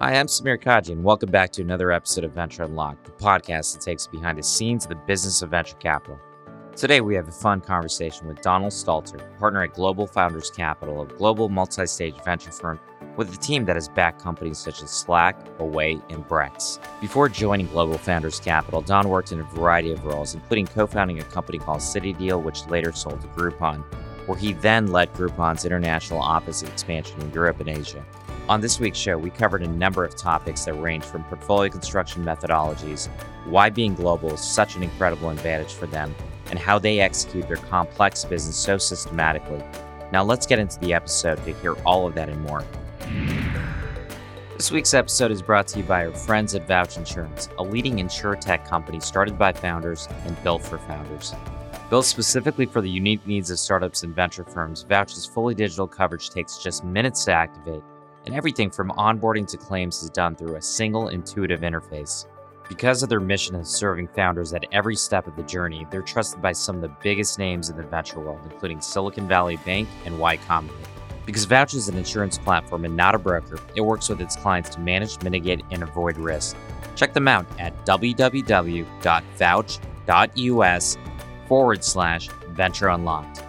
Hi, I'm Samir Kaji, and welcome back to another episode of Venture Unlocked, the podcast that takes you behind the scenes of the business of venture capital. Today, we have a fun conversation with Donald Stalter, partner at Global Founders Capital, a global multi-stage venture firm with a team that has backed companies such as Slack, Away, and Brex. Before joining Global Founders Capital, Don worked in a variety of roles, including co-founding a company called City Deal, which later sold to Groupon, where he then led Groupon's international office expansion in Europe and Asia. On this week's show, we covered a number of topics that range from portfolio construction methodologies, why being global is such an incredible advantage for them, and how they execute their complex business so systematically. Now let's get into the episode to hear all of that and more. This week's episode is brought to you by our friends at Vouch Insurance, a leading insurtech company started by founders and built for founders. Built specifically for the unique needs of startups and venture firms, Vouch's fully digital coverage takes just minutes to activate, and everything from onboarding to claims is done through a single intuitive interface. Because of their mission of serving founders at every step of the journey, they're trusted by some of the biggest names in the venture world, including Silicon Valley Bank and Y Combinator. Because Vouch is an insurance platform and not a broker, it works with its clients to manage, mitigate, and avoid risk. Check them out at www.vouch.us/venture unlocked.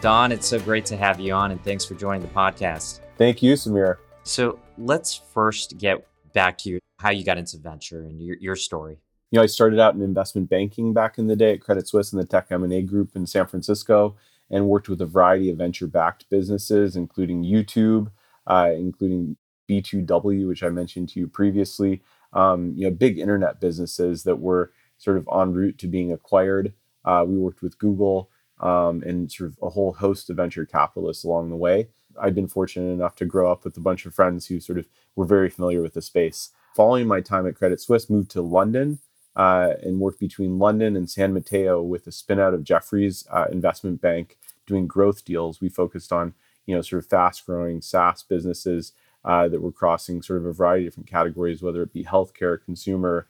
Don, it's so great to have you on, and thanks for joining the podcast. Thank you, Samir. So let's first get back to you, how you got into venture and your story. You know, I started out in investment banking back in the day at Credit Suisse in the tech M&A group in San Francisco, and worked with a variety of venture-backed businesses, including YouTube, including B2W, which I mentioned to you previously, big internet businesses that were sort of en route to being acquired. We worked with Google, and sort of a whole host of venture capitalists along the way. I've been fortunate enough to grow up with a bunch of friends who sort of were very familiar with the space. Following my time at Credit Suisse, moved to London and worked between London and San Mateo with a spin out of Jefferies investment bank doing growth deals. We focused on, sort of fast growing SaaS businesses that were crossing sort of a variety of different categories, whether it be healthcare, consumer,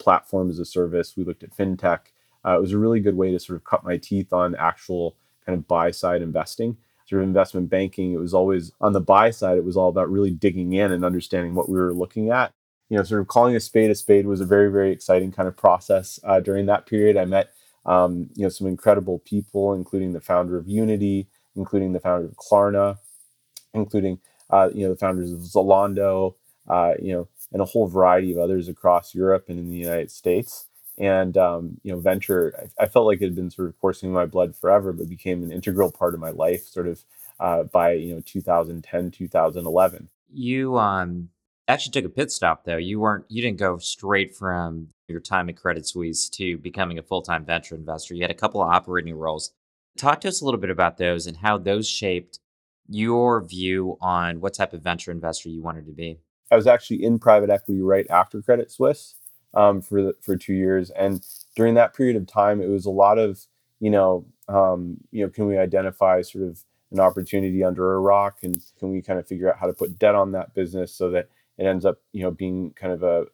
platform as a service. We looked at fintech. It was a really good way to sort of cut my teeth on actual kind of buy side investing. Sort of investment banking, it was always on the buy side, it was all about really digging in and understanding what we were looking at. Sort of calling a spade was a very, very exciting kind of process. During that period, I met, some incredible people, including the founder of Unity, including the founder of Klarna, including, the founders of Zalando, and a whole variety of others across Europe and in the United States. And, venture, I felt like it had been sort of coursing in my blood forever, but became an integral part of my life sort of by, 2010, 2011. You actually took a pit stop, though. You didn't go straight from your time at Credit Suisse to becoming a full-time venture investor. You had a couple of operating roles. Talk to us a little bit about those and how those shaped your view on what type of venture investor you wanted to be. I was actually in private equity right after Credit Suisse. For 2 years. And during that period of time, it was a lot of, can we identify sort of an opportunity under a rock, and can we kind of figure out how to put debt on that business so that it ends up, being kind of a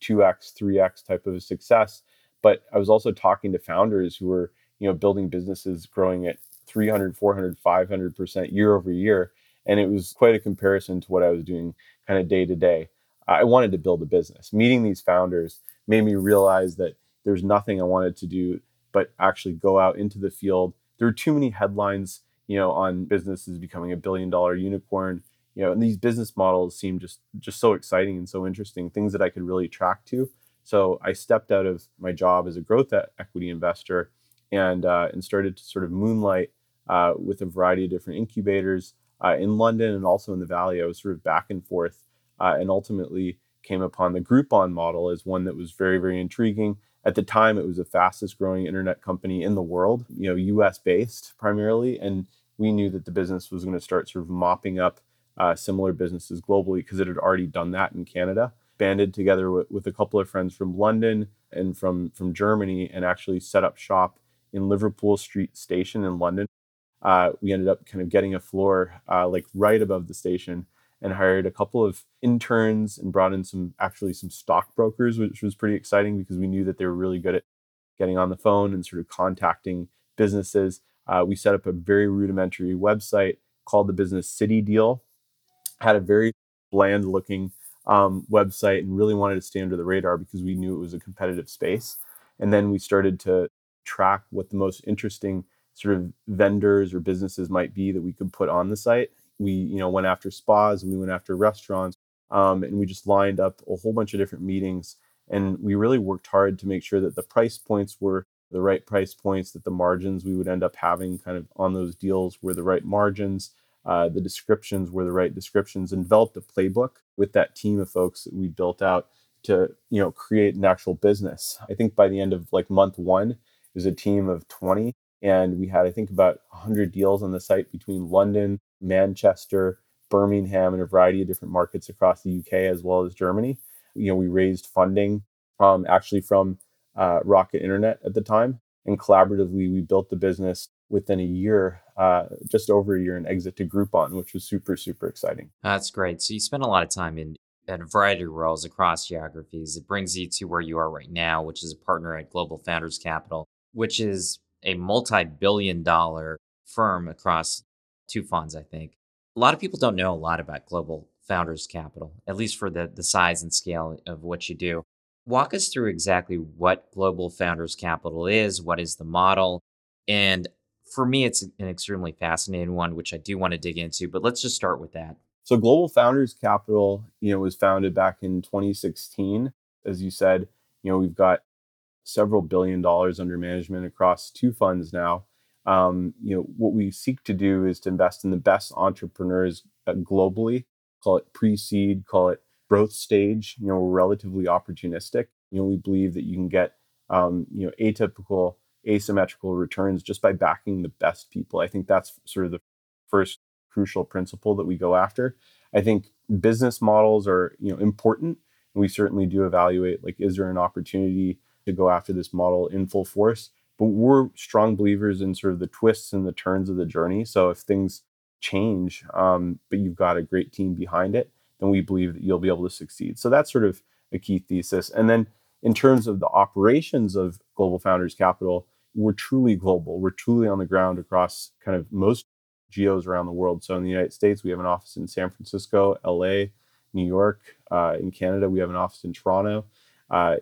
2x, 3x type of a success. But I was also talking to founders who were, building businesses growing at 300, 400, 500% year over year. And it was quite a comparison to what I was doing kind of day to day. I wanted to build a business. Meeting these founders made me realize that there's nothing I wanted to do but actually go out into the field. There were too many headlines, on businesses becoming $1 billion unicorn, and these business models seemed just so exciting and so interesting, things that I could really track to. So I stepped out of my job as a growth equity investor and started to sort of moonlight with a variety of different incubators in London and also in the Valley. I was sort of back and forth. And ultimately came upon the Groupon model as one that was very, very intriguing. At the time, it was the fastest growing internet company in the world, US based primarily. And we knew that the business was going to start sort of mopping up similar businesses globally because it had already done that in Canada. Banded together with a couple of friends from London and from Germany and actually set up shop in Liverpool Street Station in London. We ended up kind of getting a floor right above the station, and hired a couple of interns and brought in some stockbrokers, which was pretty exciting because we knew that they were really good at getting on the phone and sort of contacting businesses. We set up a very rudimentary website, called the business City Deal. Had a very bland looking website and really wanted to stay under the radar because we knew it was a competitive space. And then we started to track what the most interesting sort of vendors or businesses might be that we could put on the site. We, went after spas, we went after restaurants, and we just lined up a whole bunch of different meetings. And we really worked hard to make sure that the price points were the right price points, that the margins we would end up having kind of on those deals were the right margins, the descriptions were the right descriptions, and developed a playbook with that team of folks that we built out to, create an actual business. I think by the end of month one, it was a team of 20. And we had, I think, about 100 deals on the site between London, Manchester, Birmingham, and a variety of different markets across the UK as well as Germany. We raised funding actually from Rocket Internet at the time. And collaboratively, we built the business within a year, just over a year, and exit to Groupon, which was super, super exciting. That's great. So you spent a lot of time in a variety of roles across geographies. It brings you to where you are right now, which is a partner at Global Founders Capital, which is a multi-billion-dollar firm across two funds, I think. A lot of people don't know a lot about Global Founders Capital, at least for the size and scale of what you do. Walk us through exactly what Global Founders Capital is, what is the model. And for me, it's an extremely fascinating one, which I do want to dig into, but let's just start with that. So Global Founders Capital, was founded back in 2016. As you said, we've got several billion dollars under management across two funds now. What we seek to do is to invest in the best entrepreneurs globally, call it pre-seed, call it growth stage. We're relatively opportunistic. We believe that you can get, atypical, asymmetrical returns just by backing the best people. I think that's sort of the first crucial principle that we go after. I think business models are, important. And we certainly do evaluate, is there an opportunity to go after this model in full force, but we're strong believers in sort of the twists and the turns of the journey. So if things change, but you've got a great team behind it, then we believe that you'll be able to succeed. So that's sort of a key thesis. And then in terms of the operations of Global Founders Capital, we're truly global. We're truly on the ground across kind of most geos around the world. So in the United States, we have an office in San Francisco, LA, New York. In Canada, we have an office in Toronto.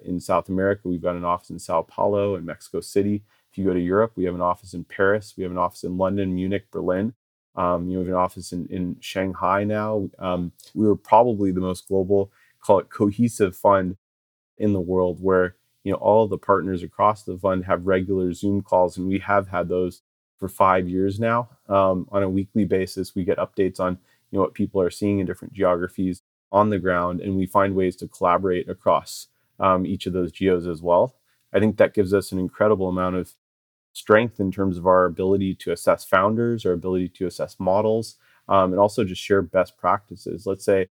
In South America, we've got an office in Sao Paulo and Mexico City. If you go to Europe, we have an office in Paris. We have an office in London, Munich, Berlin. We have an office in Shanghai now. We were probably the most global, call it cohesive fund in the world where, all the partners across the fund have regular Zoom calls. And we have had those for 5 years now. On a weekly basis, we get updates on, what people are seeing in different geographies on the ground. And we find ways to collaborate across each of those geos as well. I think that gives us an incredible amount of strength in terms of our ability to assess founders, our ability to assess models, and also just share best practices. Let's say a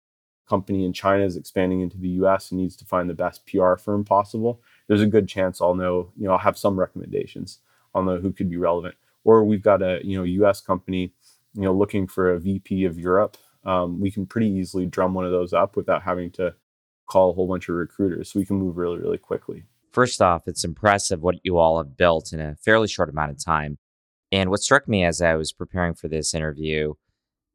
company in China is expanding into the US and needs to find the best PR firm possible. There's a good chance I'll know, I'll have some recommendations. I'll know who could be relevant. Or we've got a, US company, looking for a VP of Europe. We can pretty easily drum one of those up without having to call a whole bunch of recruiters, so we can move really, really quickly. First off, it's impressive what you all have built in a fairly short amount of time. And what struck me as I was preparing for this interview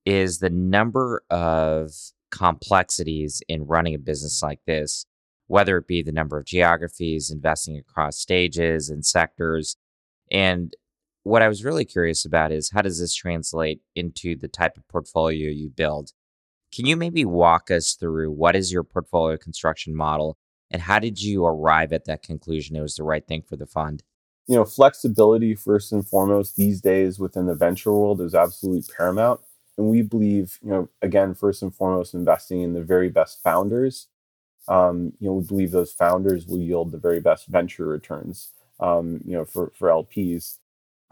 is the number of complexities in running a business like this, whether it be the number of geographies, investing across stages and sectors. And what I was really curious about is how does this translate into the type of portfolio you build? Can you maybe walk us through what is your portfolio construction model and how did you arrive at that conclusion it was the right thing for the fund? Flexibility first and foremost these days within the venture world is absolutely paramount. And we believe, again, first and foremost, investing in the very best founders. We believe those founders will yield the very best venture returns, for LPs.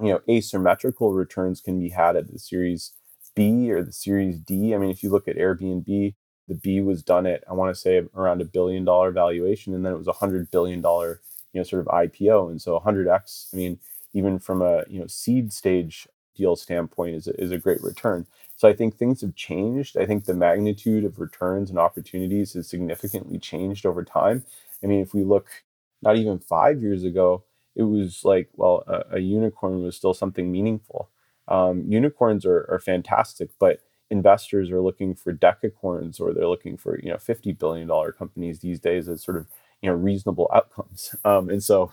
Asymmetrical returns can be had at the series B or the Series D. I mean, if you look at Airbnb, the B was done at, I want to say, around $1 billion valuation, and then it was $100 billion, sort of IPO, and so 100x. I mean, even from a seed stage deal standpoint, is a great return. So I think things have changed. I think the magnitude of returns and opportunities has significantly changed over time. I mean, if we look, not even 5 years ago, it was like, well, a unicorn was still something meaningful. Unicorns are fantastic, but investors are looking for decacorns, or they're looking for, $50 billion companies these days as sort of, reasonable outcomes. And so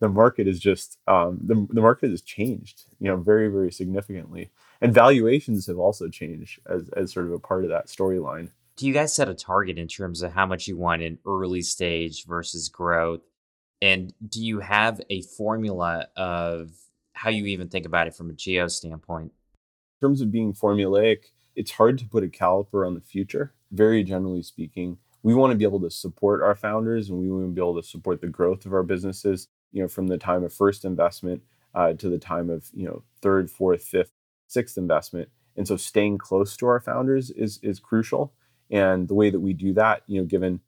the market is just, the market has changed, very, very significantly. And valuations have also changed as sort of a part of that storyline. Do you guys set a target in terms of how much you want in early stage versus growth? And do you have a formula of how you even think about it from a geo standpoint? In terms of being formulaic, it's hard to put a caliper on the future. Very generally speaking, we want to be able to support our founders, and we want to be able to support the growth of our businesses, from the time of first investment to the time of, third, fourth, fifth, sixth investment. And so staying close to our founders is crucial. And the way that we do that, given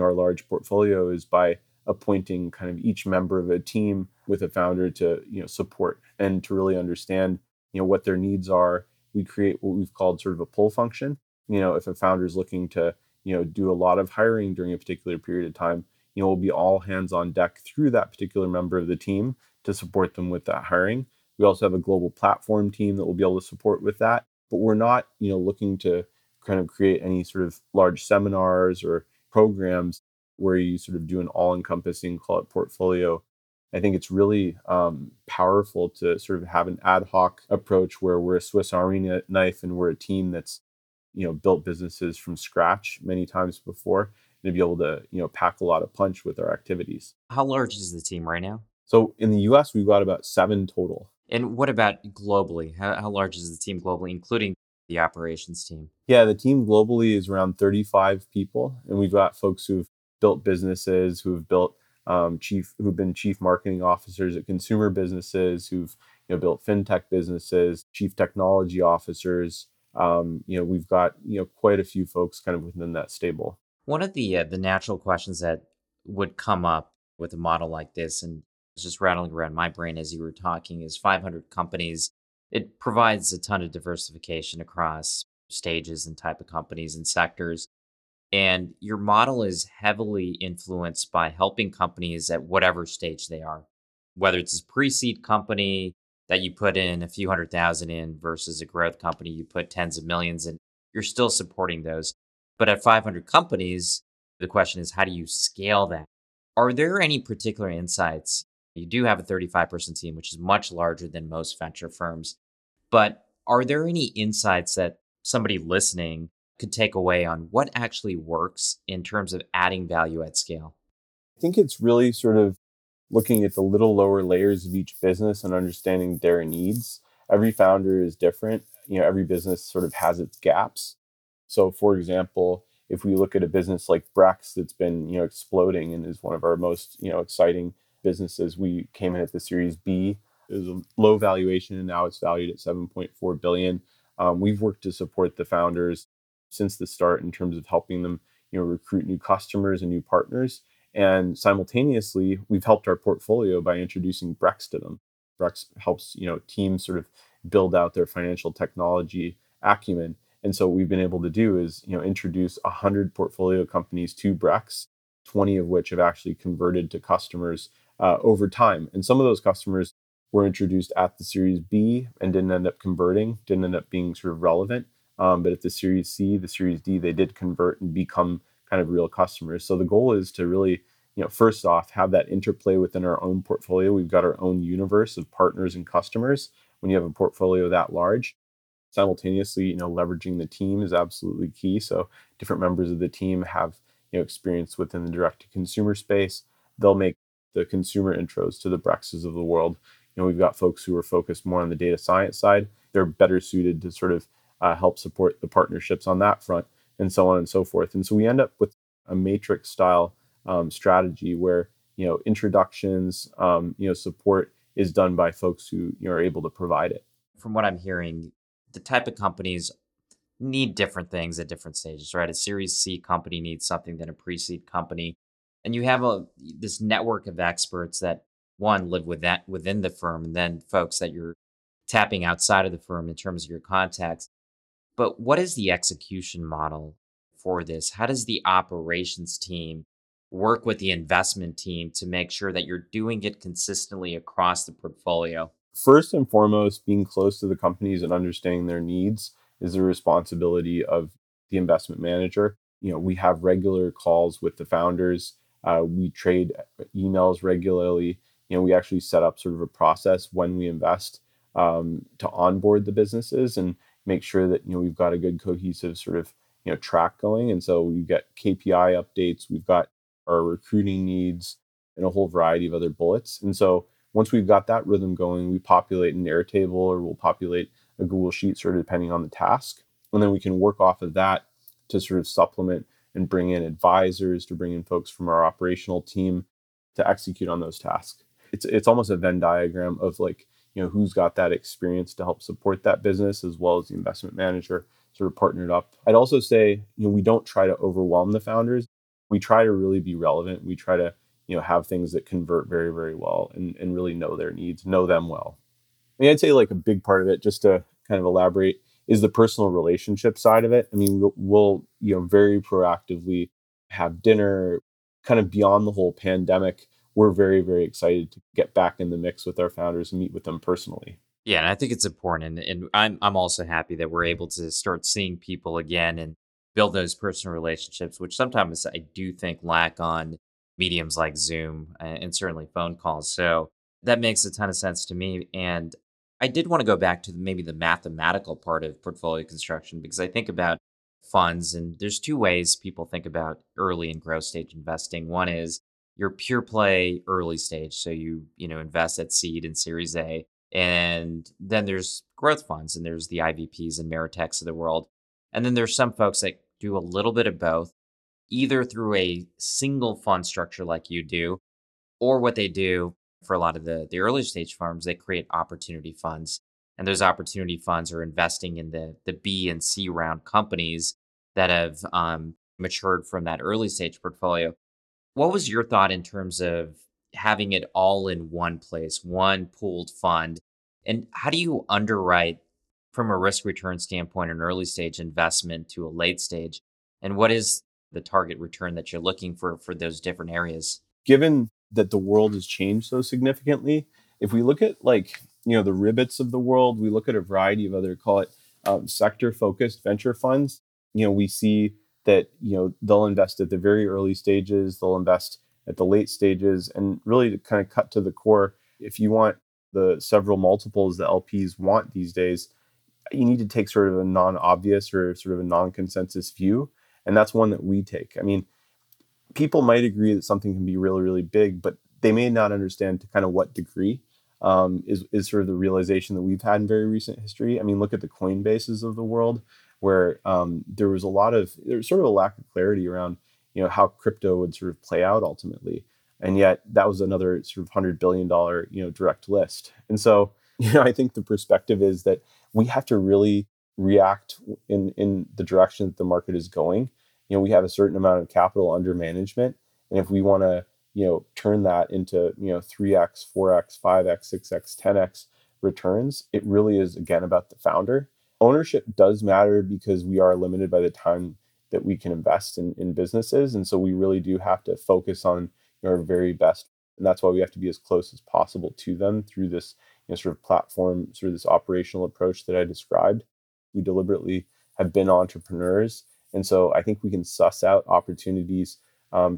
our large portfolio, is by appointing kind of each member of a team with a founder to, support and to really understand, what their needs are. We create what we've called sort of a pull function. If a founder is looking to, do a lot of hiring during a particular period of time, we'll be all hands on deck through that particular member of the team to support them with that hiring. We also have a global platform team that will be able to support with that, but we're not, looking to kind of create any sort of large seminars or programs where you sort of do an all-encompassing, call it portfolio. I think it's really powerful to sort of have an ad hoc approach where we're a Swiss Army knife and we're a team that's, built businesses from scratch many times before, and to be able to, pack a lot of punch with our activities. How large is the team right now? So in the US, we've got about 7 total. And what about globally? How large is the team globally, including the operations team? Yeah, the team globally is around 35 people. And we've got folks who've built businesses, who've built who've been chief marketing officers at consumer businesses, who've built fintech businesses, chief technology officers. We've got quite a few folks kind of within that stable. One of the natural questions that would come up with a model like this, and it's just rattling around my brain as you were talking, is 500 companies. It provides a ton of diversification across stages and type of companies and sectors. And your model is heavily influenced by helping companies at whatever stage they are, whether it's a pre-seed company that you put in a few $100,000 in versus a growth company you put tens of millions in, you're still supporting those. But at 500 companies, the question is, how do you scale that? Are there any particular insights? You do have a 35-person team, which is much larger than most venture firms. But are there any insights that somebody listening could take away on what actually works in terms of adding value at scale? I think it's really sort of looking at the little lower layers of each business and understanding their needs. Every founder is different. Every business sort of has its gaps. So for example, if we look at a business like Brex that's been, exploding and is one of our most, exciting businesses, we came in at the Series B. It was a low valuation, and now it's valued at $7.4 billion. We've worked to support the founders since the start in terms of helping them, recruit new customers and new partners. And simultaneously, we've helped our portfolio by introducing Brex to them. Brex helps, teams sort of build out their financial technology acumen. And so what we've been able to do is, introduce 100 portfolio companies to Brex, 20 of which have actually converted to customers over time. And some of those customers were introduced at the Series B and didn't end up converting, didn't end up being sort of relevant. But at the Series C, the Series D, they did convert and become kind of real customers. So the goal is to really, first off, have that interplay within our own portfolio. We've got our own universe of partners and customers when you have a portfolio that large. Simultaneously, leveraging the team is absolutely key. So different members of the team have, experience within the direct-to-consumer space. They'll make the consumer intros to the Brexes of the world. We've got folks who are focused more on the data science side. They're better suited to sort of help support the partnerships on that front, and so on and so forth. And so we end up with a matrix style strategy where, introductions, support is done by folks who are able to provide it. From what I'm hearing, the type of companies need different things at different stages, right? A Series C company needs something than a pre-seed company. And you have this network of experts that, one, live with that within the firm, and then folks that you're tapping outside of the firm in terms of your contacts. But what is the execution model for this? How does the operations team work with the investment team to make sure that you're doing it consistently across the portfolio? First and foremost, being close to the companies and understanding their needs is the responsibility of the investment manager. You know, we have regular calls with the founders. We trade emails regularly. You know, we actually set up sort of a process when we invest to onboard the businesses and make sure that, you know, we've got a good cohesive sort of, you know, track going. And so we've got KPI updates, we've got our recruiting needs and a whole variety of other bullets. And so once we've got that rhythm going, we populate an Airtable or we'll populate a Google Sheet sort of depending on the task. And then we can work off of that to sort of supplement and bring in advisors, to bring in folks from our operational team to execute on those tasks. It's almost a Venn diagram of like, you know, who's got that experience to help support that business as well as the investment manager sort of partnered up. I'd also say, you know, we don't try to overwhelm the founders. We try to really be relevant. We try to, you know, have things that convert very, very well and really know their needs, know them well. I mean, I'd say like a big part of it, just to kind of elaborate, is the personal relationship side of it. I mean, we'll you know, very proactively have dinner, kind of beyond the whole pandemic. We're very, very excited to get back in the mix with our founders and meet with them personally. Yeah, and I think it's important. And I'm also happy that we're able to start seeing people again and build those personal relationships, which sometimes I do think lack on mediums like Zoom and certainly phone calls. So that makes a ton of sense to me. And I did want to go back to maybe the mathematical part of portfolio construction, because I think about funds and there's two ways people think about early and growth stage investing. One is your pure play early stage. So you invest at seed and Series A. And then there's growth funds and there's the IVPs and Meritechs of the world. And then there's some folks that do a little bit of both, either through a single fund structure like you do, or what they do for a lot of the early stage firms, they create opportunity funds. And those opportunity funds are investing in the B and C round companies that have matured from that early stage portfolio. What was your thought in terms of having it all in one place, one pooled fund? And how do you underwrite from a risk return standpoint an early stage investment to a late stage? And what is the target return that you're looking for those different areas? Given that the world has changed so significantly, if we look at like, you know, the Ribbits of the world, we look at a variety of other, call it sector-focused venture funds, you know, we see that, you know, they'll invest at the very early stages, they'll invest at the late stages, and really to kind of cut to the core, if you want the several multiples that LPs want these days, you need to take sort of a non-obvious or sort of a non-consensus view. And that's one that we take. I mean, people might agree that something can be really, really big, but they may not understand to kind of what degree is sort of the realization that we've had in very recent history. I mean, look at the Coinbases of the world, where there was sort of a lack of clarity around, you know, how crypto would sort of play out ultimately. And yet that was another sort of $100 billion, you know, direct list. And so, you know, I think the perspective is that we have to really react in the direction that the market is going. You know, we have a certain amount of capital under management. And if we want to, you know, turn that into, you know, 3x, 4x, 5x, 6x, 10x returns, it really is, again, about the founder. Ownership does matter because we are limited by the time that we can invest in businesses. And so we really do have to focus on our very best. And that's why we have to be as close as possible to them through this, you know, sort of platform, sort of this operational approach that I described. We deliberately have been entrepreneurs. And so I think we can suss out opportunities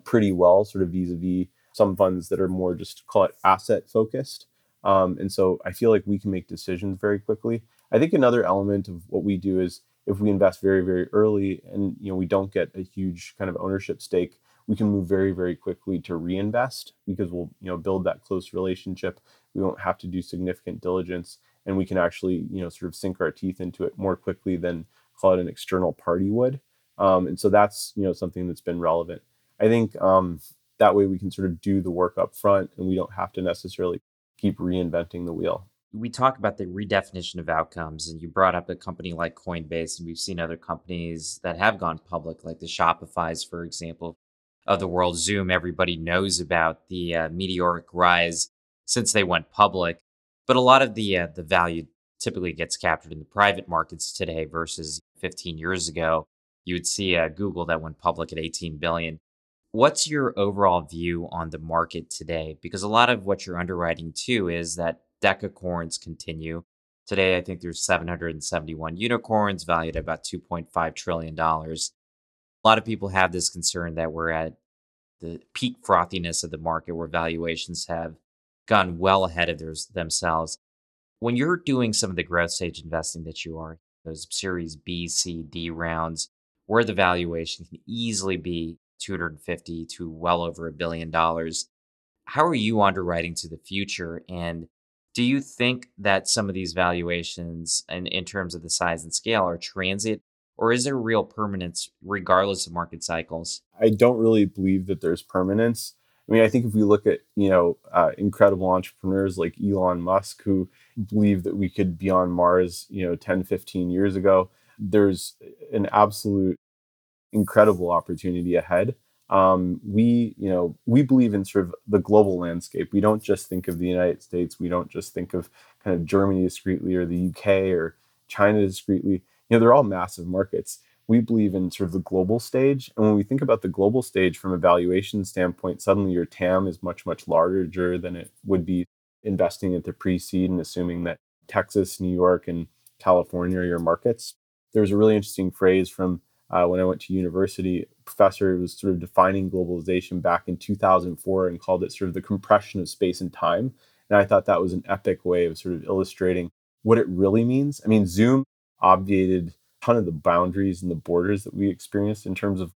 pretty well, sort of vis-a-vis some funds that are more just, call it, asset focused. And so I feel like we can make decisions very quickly. I think another element of what we do is if we invest very, very early and, you know, we don't get a huge kind of ownership stake, we can move very, very quickly to reinvest because we'll, you know, build that close relationship. We won't have to do significant diligence and we can actually, you know, sort of sink our teeth into it more quickly than, call it, an external party would. And so that's, you know, something that's been relevant. I think that way we can sort of do the work up front and we don't have to necessarily keep reinventing the wheel. We talk about the redefinition of outcomes and you brought up a company like Coinbase and we've seen other companies that have gone public, like the Shopify's, for example, of the world. Zoom, everybody knows about the meteoric rise since they went public. But a lot of the value typically gets captured in the private markets today versus 15 years ago. You would see Google that went public at $18 billion. What's your overall view on the market today? Because a lot of what you're underwriting too is that decacorns continue. Today, I think there's 771 unicorns valued at about $2.5 trillion. A lot of people have this concern that we're at the peak frothiness of the market where valuations have gone well ahead of themselves. When you're doing some of the growth stage investing that you are, those series B, C, D rounds, where the valuation can easily be $250 to well over $1 billion, how are you underwriting to the future? And do you think that some of these valuations, and in terms of the size and scale, are transient, or is there real permanence regardless of market cycles? I don't really believe that there's permanence. I mean, I think if we look at, incredible entrepreneurs like Elon Musk, who believed that we could be on Mars, 10, 15 years ago, there's an absolute incredible opportunity ahead. We believe in sort of the global landscape. We don't just think of the United States. We don't just think of kind of Germany discreetly or the UK or China discreetly. They're all massive markets. We believe in sort of the global stage. And when we think about the global stage from a valuation standpoint, suddenly your TAM is much, much larger than it would be investing at the pre-seed and assuming that Texas, New York, and California are your markets. There was a really interesting phrase from when I went to university, a professor was sort of defining globalization back in 2004 and called it sort of the compression of space and time. And I thought that was an epic way of sort of illustrating what it really means. I mean, Zoom obviated a ton of the boundaries and the borders that we experienced in terms of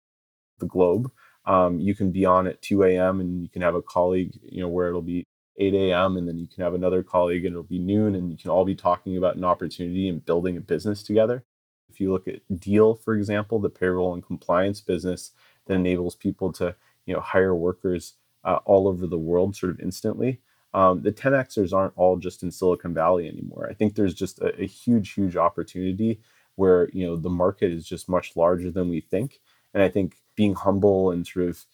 the globe. You can be on at 2 a.m. and you can have a colleague, where it'll be 8 a.m. and then you can have another colleague and it'll be noon, and you can all be talking about an opportunity and building a business together. If you look at Deal, for example, the payroll and compliance business that enables people to, hire workers all over the world sort of instantly. The 10Xers aren't all just in Silicon Valley anymore. I think there's just a huge, huge opportunity where, the market is just much larger than we think. And I think being humble and sort of,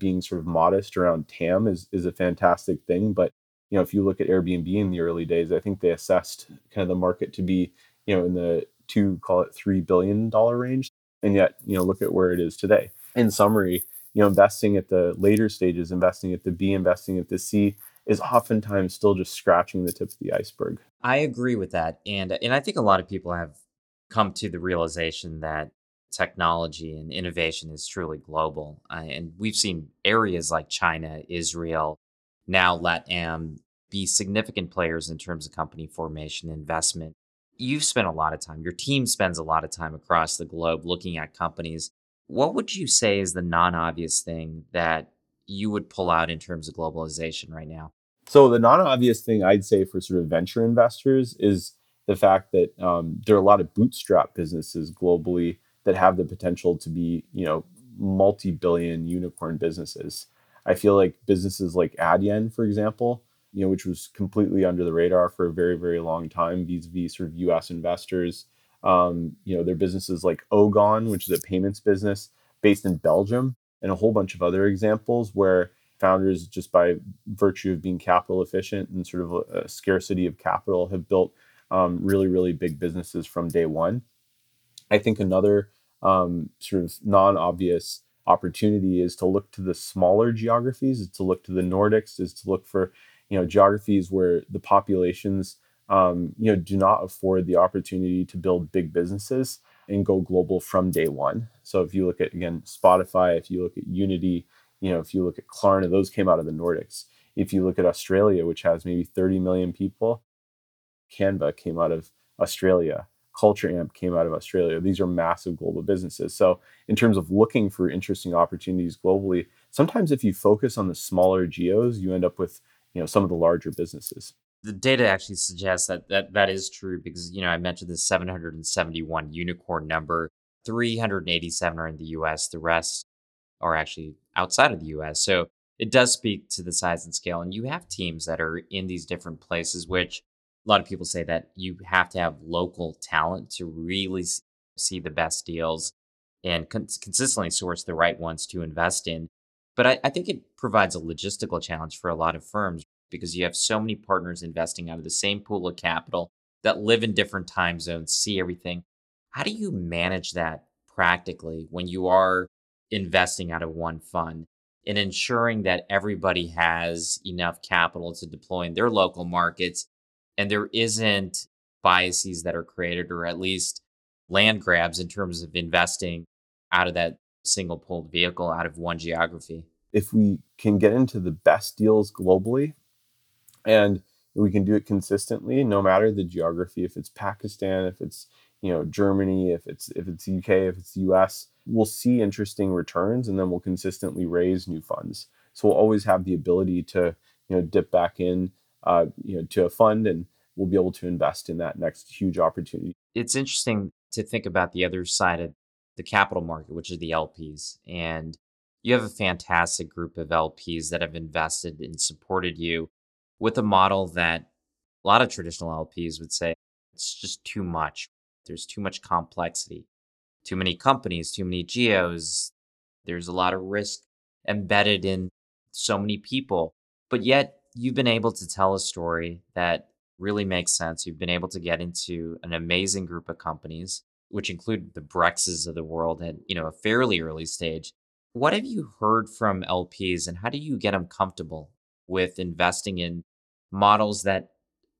being sort of modest around TAM is a fantastic thing. But, if you look at Airbnb in the early days, I think they assessed kind of the market to be, in the $3 billion range. And yet, look at where it is today. In summary, investing at the later stages, investing at the B, investing at the C is oftentimes still just scratching the tip of the iceberg. I agree with that. And I think a lot of people have come to the realization that technology and innovation is truly global. And we've seen areas like China, Israel, now LatAm be significant players in terms of company formation and investment. You've spent a lot of time, your team spends a lot of time across the globe looking at companies. What would you say is the non-obvious thing that you would pull out in terms of globalization right now? So the non-obvious thing I'd say for sort of venture investors is the fact that there are a lot of bootstrap businesses globally that have the potential to be, multi-billion unicorn businesses. I feel like businesses like Adyen, for example, which was completely under the radar for a very, very long time vis-a-vis sort of U.S. investors. There are businesses like Ogon, which is a payments business based in Belgium, and a whole bunch of other examples where founders, just by virtue of being capital efficient and sort of a scarcity of capital, have built really, really big businesses from day one. I think another sort of non-obvious opportunity is to look to the smaller geographies, is to look to the Nordics, is to look for geographies where the populations, do not afford the opportunity to build big businesses and go global from day one. So if you look at, again, Spotify, if you look at Unity, if you look at Klarna, those came out of the Nordics. If you look at Australia, which has maybe 30 million people, Canva came out of Australia. Culture Amp came out of Australia. These are massive global businesses. So in terms of looking for interesting opportunities globally, sometimes if you focus on the smaller geos, you end up with some of the larger businesses. The data actually suggests that is true because, I mentioned this 771 unicorn number, 387 are in the US, the rest are actually outside of the US. So it does speak to the size and scale. And you have teams that are in these different places, which a lot of people say that you have to have local talent to really see the best deals and consistently source the right ones to invest in. But I think it provides a logistical challenge for a lot of firms because you have so many partners investing out of the same pool of capital that live in different time zones, see everything. How do you manage that practically when you are investing out of one fund and ensuring that everybody has enough capital to deploy in their local markets and there isn't biases that are created, or at least land grabs in terms of investing out of that single pooled vehicle out of one geography. If we can get into the best deals globally and we can do it consistently, no matter the geography, if it's Pakistan, if it's Germany, if it's UK, if it's US, we'll see interesting returns, and then we'll consistently raise new funds. So we'll always have the ability to dip back in to a fund, and we'll be able to invest in that next huge opportunity. It's interesting to think about the other side of the capital market, which are the LPs. And you have a fantastic group of LPs that have invested and supported you with a model that a lot of traditional LPs would say, it's just too much. There's too much complexity, too many companies, too many geos. There's a lot of risk embedded in so many people. But yet you've been able to tell a story that really makes sense. You've been able to get into an amazing group of companies, which include the Brexes of the world at a fairly early stage. What have you heard from LPs, and how do you get them comfortable with investing in models that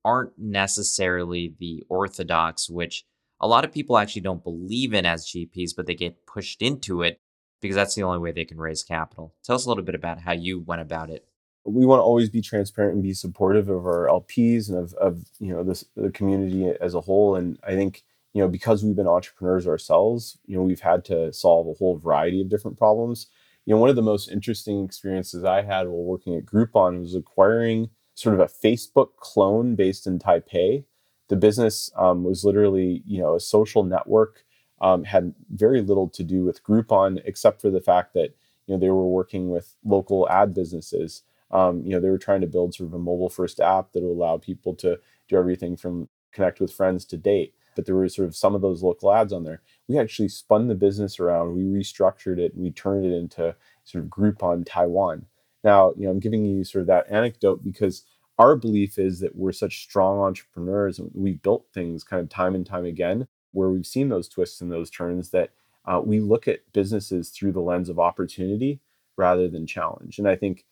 aren't necessarily the orthodox, which a lot of people actually don't believe in as GPs, but they get pushed into it because that's the only way they can raise capital? Tell us a little bit about how you went about it. We want to always be transparent and be supportive of our LPs and of the community as a whole. And I think, because we've been entrepreneurs ourselves, we've had to solve a whole variety of different problems. One of the most interesting experiences I had while working at Groupon was acquiring sort of a Facebook clone based in Taipei. The business was literally, a social network, had very little to do with Groupon, except for the fact that, they were working with local ad businesses. They were trying to build sort of a mobile-first app that would allow people to do everything from connect with friends to date. But there were sort of some of those local ads on there. We actually spun the business around, we restructured it, and we turned it into sort of Groupon Taiwan. Now, I'm giving you sort of that anecdote because our belief is that we're such strong entrepreneurs, and we've built things kind of time and time again where we've seen those twists and those turns, that we look at businesses through the lens of opportunity rather than challenge. And I think,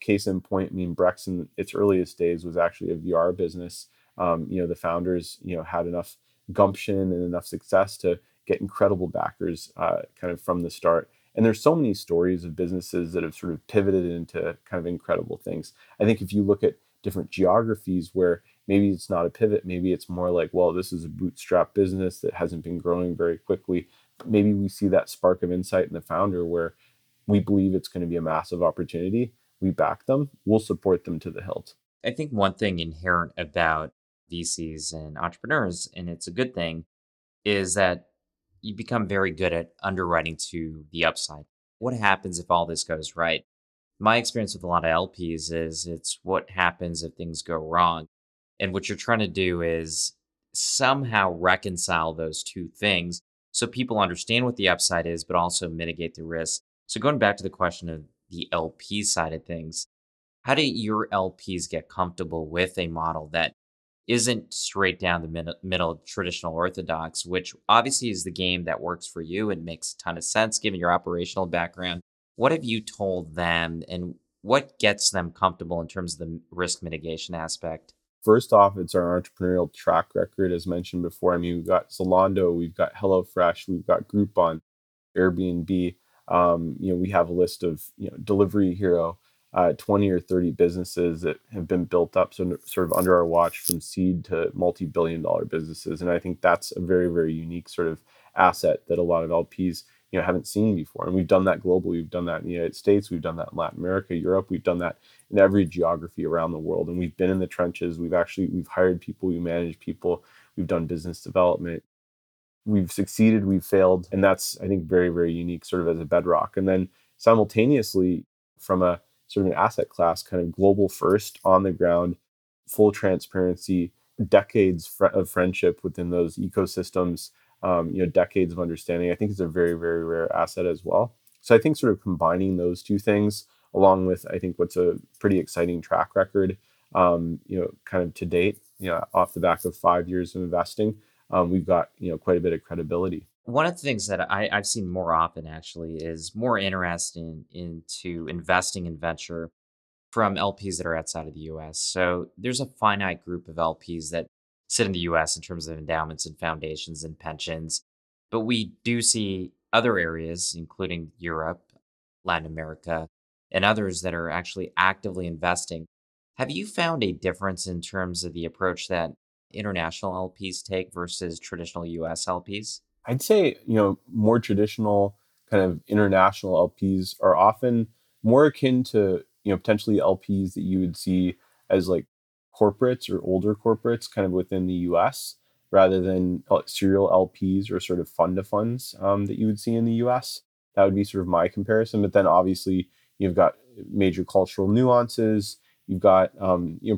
case in point, Brex in its earliest days was actually a VR business. The founders, had enough gumption and enough success to get incredible backers kind of from the start. And there's so many stories of businesses that have sort of pivoted into kind of incredible things. I think if you look at different geographies where maybe it's not a pivot, maybe it's more like, well, this is a bootstrap business that hasn't been growing very quickly. But maybe we see that spark of insight in the founder where we believe it's going to be a massive opportunity. We back them. We'll support them to the hilt. I think one thing inherent about VCs and entrepreneurs, and it's a good thing, is that you become very good at underwriting to the upside. What happens if all this goes right? My experience with a lot of LPs is it's what happens if things go wrong. And what you're trying to do is somehow reconcile those two things so people understand what the upside is, but also mitigate the risk. So going back to the question of the LP side of things, how do your LPs get comfortable with a model that isn't straight down the middle traditional orthodox, which obviously is the game that works for you and makes a ton of sense given your operational background? What have you told them, and what gets them comfortable in terms of the risk mitigation aspect? First off, it's our entrepreneurial track record, as mentioned before. We've got Zalando, we've got HelloFresh, we've got Groupon, Airbnb. We have a list of, Delivery Hero, 20 or 30 businesses that have been built up sort of under our watch from seed to multi-billion-dollar businesses. And I think that's a very, very unique sort of asset that a lot of LPs, haven't seen before. And we've done that globally. We've done that in the United States. We've done that in Latin America, Europe. We've done that in every geography around the world. And we've been in the trenches. We've hired people. We managed people. We've done business development. We've succeeded, we've failed. And that's, I think, very, very unique sort of as a bedrock. And then simultaneously, from a sort of an asset class, kind of global first, on the ground, full transparency, decades of friendship within those ecosystems, decades of understanding, I think it's a very, very rare asset as well. So I think sort of combining those two things, along with, I think, what's a pretty exciting track record, kind of to date, off the back of 5 years of investing, we've got, quite a bit of credibility. One of the things that I've seen more often actually is more interest into investing in venture from LPs that are outside of the US. So there's a finite group of LPs that sit in the US in terms of endowments and foundations and pensions. But we do see other areas, including Europe, Latin America, and others that are actually actively investing. Have you found a difference in terms of the approach that international LPs take versus traditional US LPs? I'd say, more traditional kind of international LPs are often more akin to, potentially LPs that you would see as like corporates or older corporates kind of within the US, rather than serial LPs or sort of fund of funds that you would see in the US. That would be sort of my comparison. But then obviously you've got major cultural nuances. You've got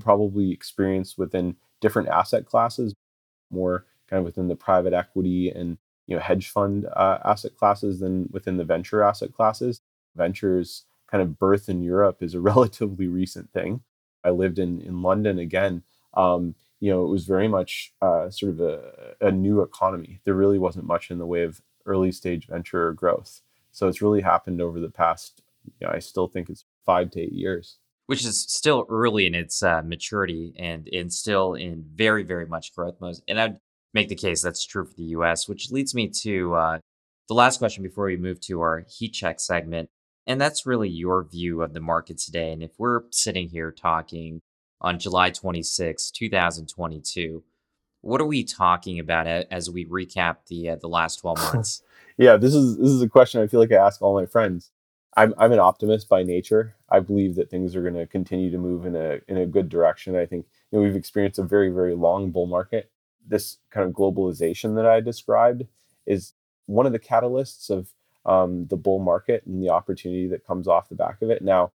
probably experience within different asset classes, more kind of within the private equity and hedge fund asset classes than within the venture asset classes. Ventures kind of birth in Europe is a relatively recent thing. I lived in London again. It was very much sort of a new economy. There really wasn't much in the way of early stage venture or growth. So it's really happened over the past, I still think it's 5 to 8 years. Which is still early in its maturity and still in very, very much growth mode. And I'd make the case that's true for the US, which leads me to the last question before we move to our heat check segment. And that's really your view of the market today. And if we're sitting here talking on July 26, 2022, what are we talking about as we recap the last 12 months? Yeah, this is a question I feel like I ask all my friends. I'm an optimist by nature. I believe that things are going to continue to move in a good direction. I think we've experienced a very, very long bull market. This kind of globalization that I described is one of the catalysts of the bull market and the opportunity that comes off the back of it. Now,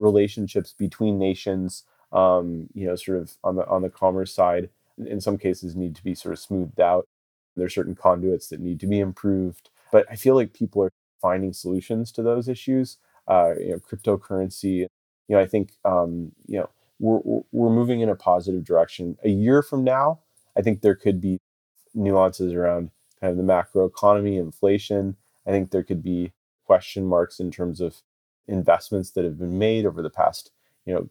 relationships between nations, sort of on the commerce side, in some cases need to be sort of smoothed out. There are certain conduits that need to be improved, but I feel like people are finding solutions to those issues, cryptocurrency. I think we're moving in a positive direction. A year from now, I think there could be nuances around kind of the macro economy, inflation. I think there could be question marks in terms of investments that have been made over the past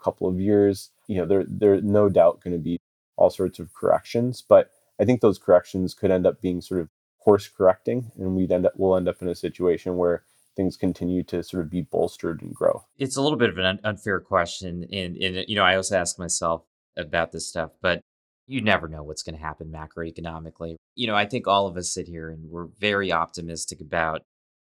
couple of years. There are no doubt going to be all sorts of corrections, but I think those corrections could end up being sort of course correcting, and we'll end up in a situation where things continue to sort of be bolstered and grow. It's a little bit of an unfair question, and I also ask myself about this stuff, but you never know what's going to happen macroeconomically. I think all of us sit here and we're very optimistic about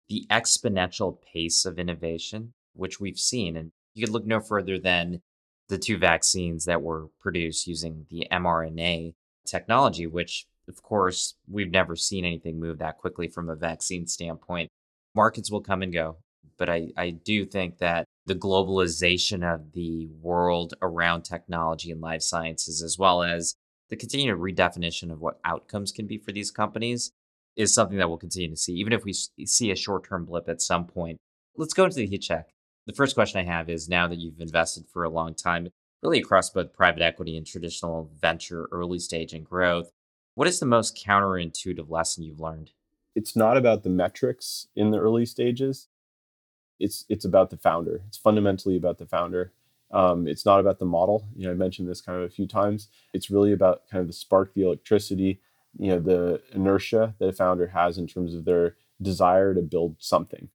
the exponential pace of innovation, which we've seen, and you could look no further than the two vaccines that were produced using the mRNA technology, which of course, we've never seen anything move that quickly from a vaccine standpoint. Markets will come and go, but I do think that the globalization of the world around technology and life sciences, as well as the continued redefinition of what outcomes can be for these companies, is something that we'll continue to see, even if we see a short-term blip at some point. Let's go into the heat check. The first question I have is, now that you've invested for a long time, really across both private equity and traditional venture, early stage and growth, what is the most counterintuitive lesson you've learned? It's not about the metrics in the early stages. It's about the founder. It's fundamentally about the founder. It's not about the model. I mentioned this kind of a few times. It's really about kind of the spark, the electricity, the inertia that a founder has in terms of their desire to build something.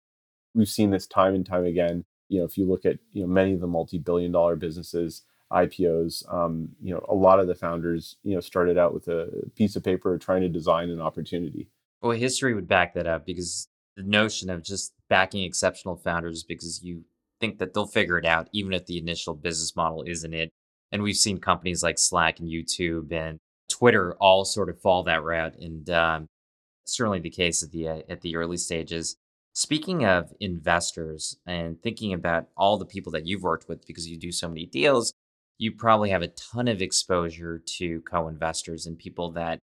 We've seen this time and time again. If you look at many of the multi-billion-dollar businesses, IPOs, a lot of the founders, started out with a piece of paper trying to design an opportunity. Well, history would back that up, because the notion of just backing exceptional founders because you think that they'll figure it out, even if the initial business model isn't it. And we've seen companies like Slack and YouTube and Twitter all sort of fall that route. And certainly the case at the early stages. Speaking of investors and thinking about all the people that you've worked with, because you do so many deals, you probably have a ton of exposure to co-investors and people that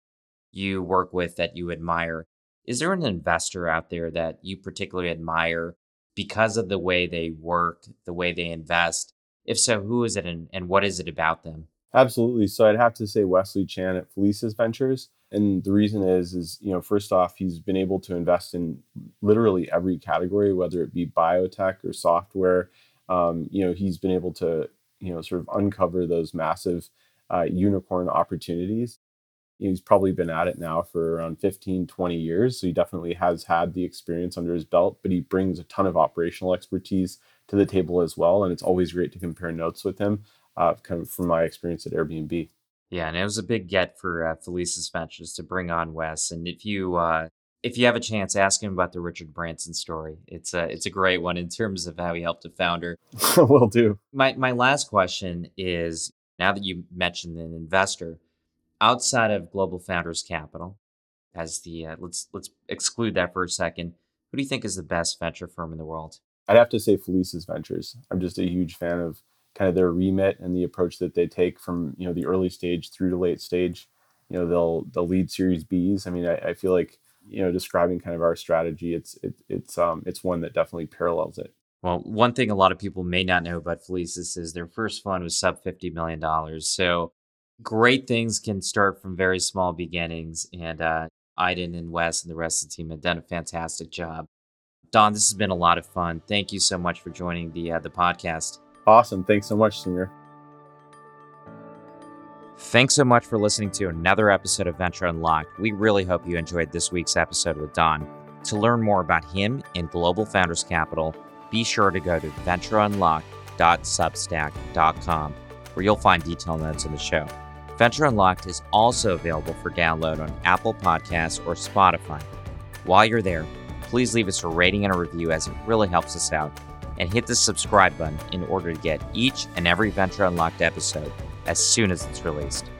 you work with that you admire. Is there an investor out there that you particularly admire because of the way they work, the way they invest? If so, who is it and what is it about them? Absolutely. So I'd have to say Wesley Chan at Felicis Ventures. And the reason is, first off, he's been able to invest in literally every category, whether it be biotech or software, he's been able to, sort of uncover those massive unicorn opportunities. He's probably been at it now for around 15, 20 years. So he definitely has had the experience under his belt, but he brings a ton of operational expertise to the table as well. And it's always great to compare notes with him, kind of from my experience at Airbnb. Yeah, and it was a big get for Felicis Ventures to bring on Wes. And if you have a chance, ask him about the Richard Branson story. It's a great one in terms of how he helped a founder. Will do. My last question is, now that you mentioned an investor, outside of Global Founders Capital, as the let's exclude that for a second, who do you think is the best venture firm in the world? I'd have to say Felicis Ventures. I'm just a huge fan of kind of their remit and the approach that they take from, the early stage through to late stage. They'll lead Series Bs. I mean, I feel like, describing kind of our strategy, it's one that definitely parallels it. Well, one thing a lot of people may not know about Felicis is their first fund was sub $50 million. So great things can start from very small beginnings. And Aiden and Wes and the rest of the team have done a fantastic job. Don, this has been a lot of fun. Thank you so much for joining the podcast. Awesome. Thanks so much, Samir. Thanks so much for listening to another episode of Venture Unlocked. We really hope you enjoyed this week's episode with Don. To learn more about him and Global Founders Capital, be sure to go to ventureunlocked.substack.com, where you'll find detailed notes on the show. Venture Unlocked is also available for download on Apple Podcasts or Spotify. While you're there, please leave us a rating and a review, as it really helps us out. And hit the subscribe button in order to get each and every Venture Unlocked episode as soon as it's released.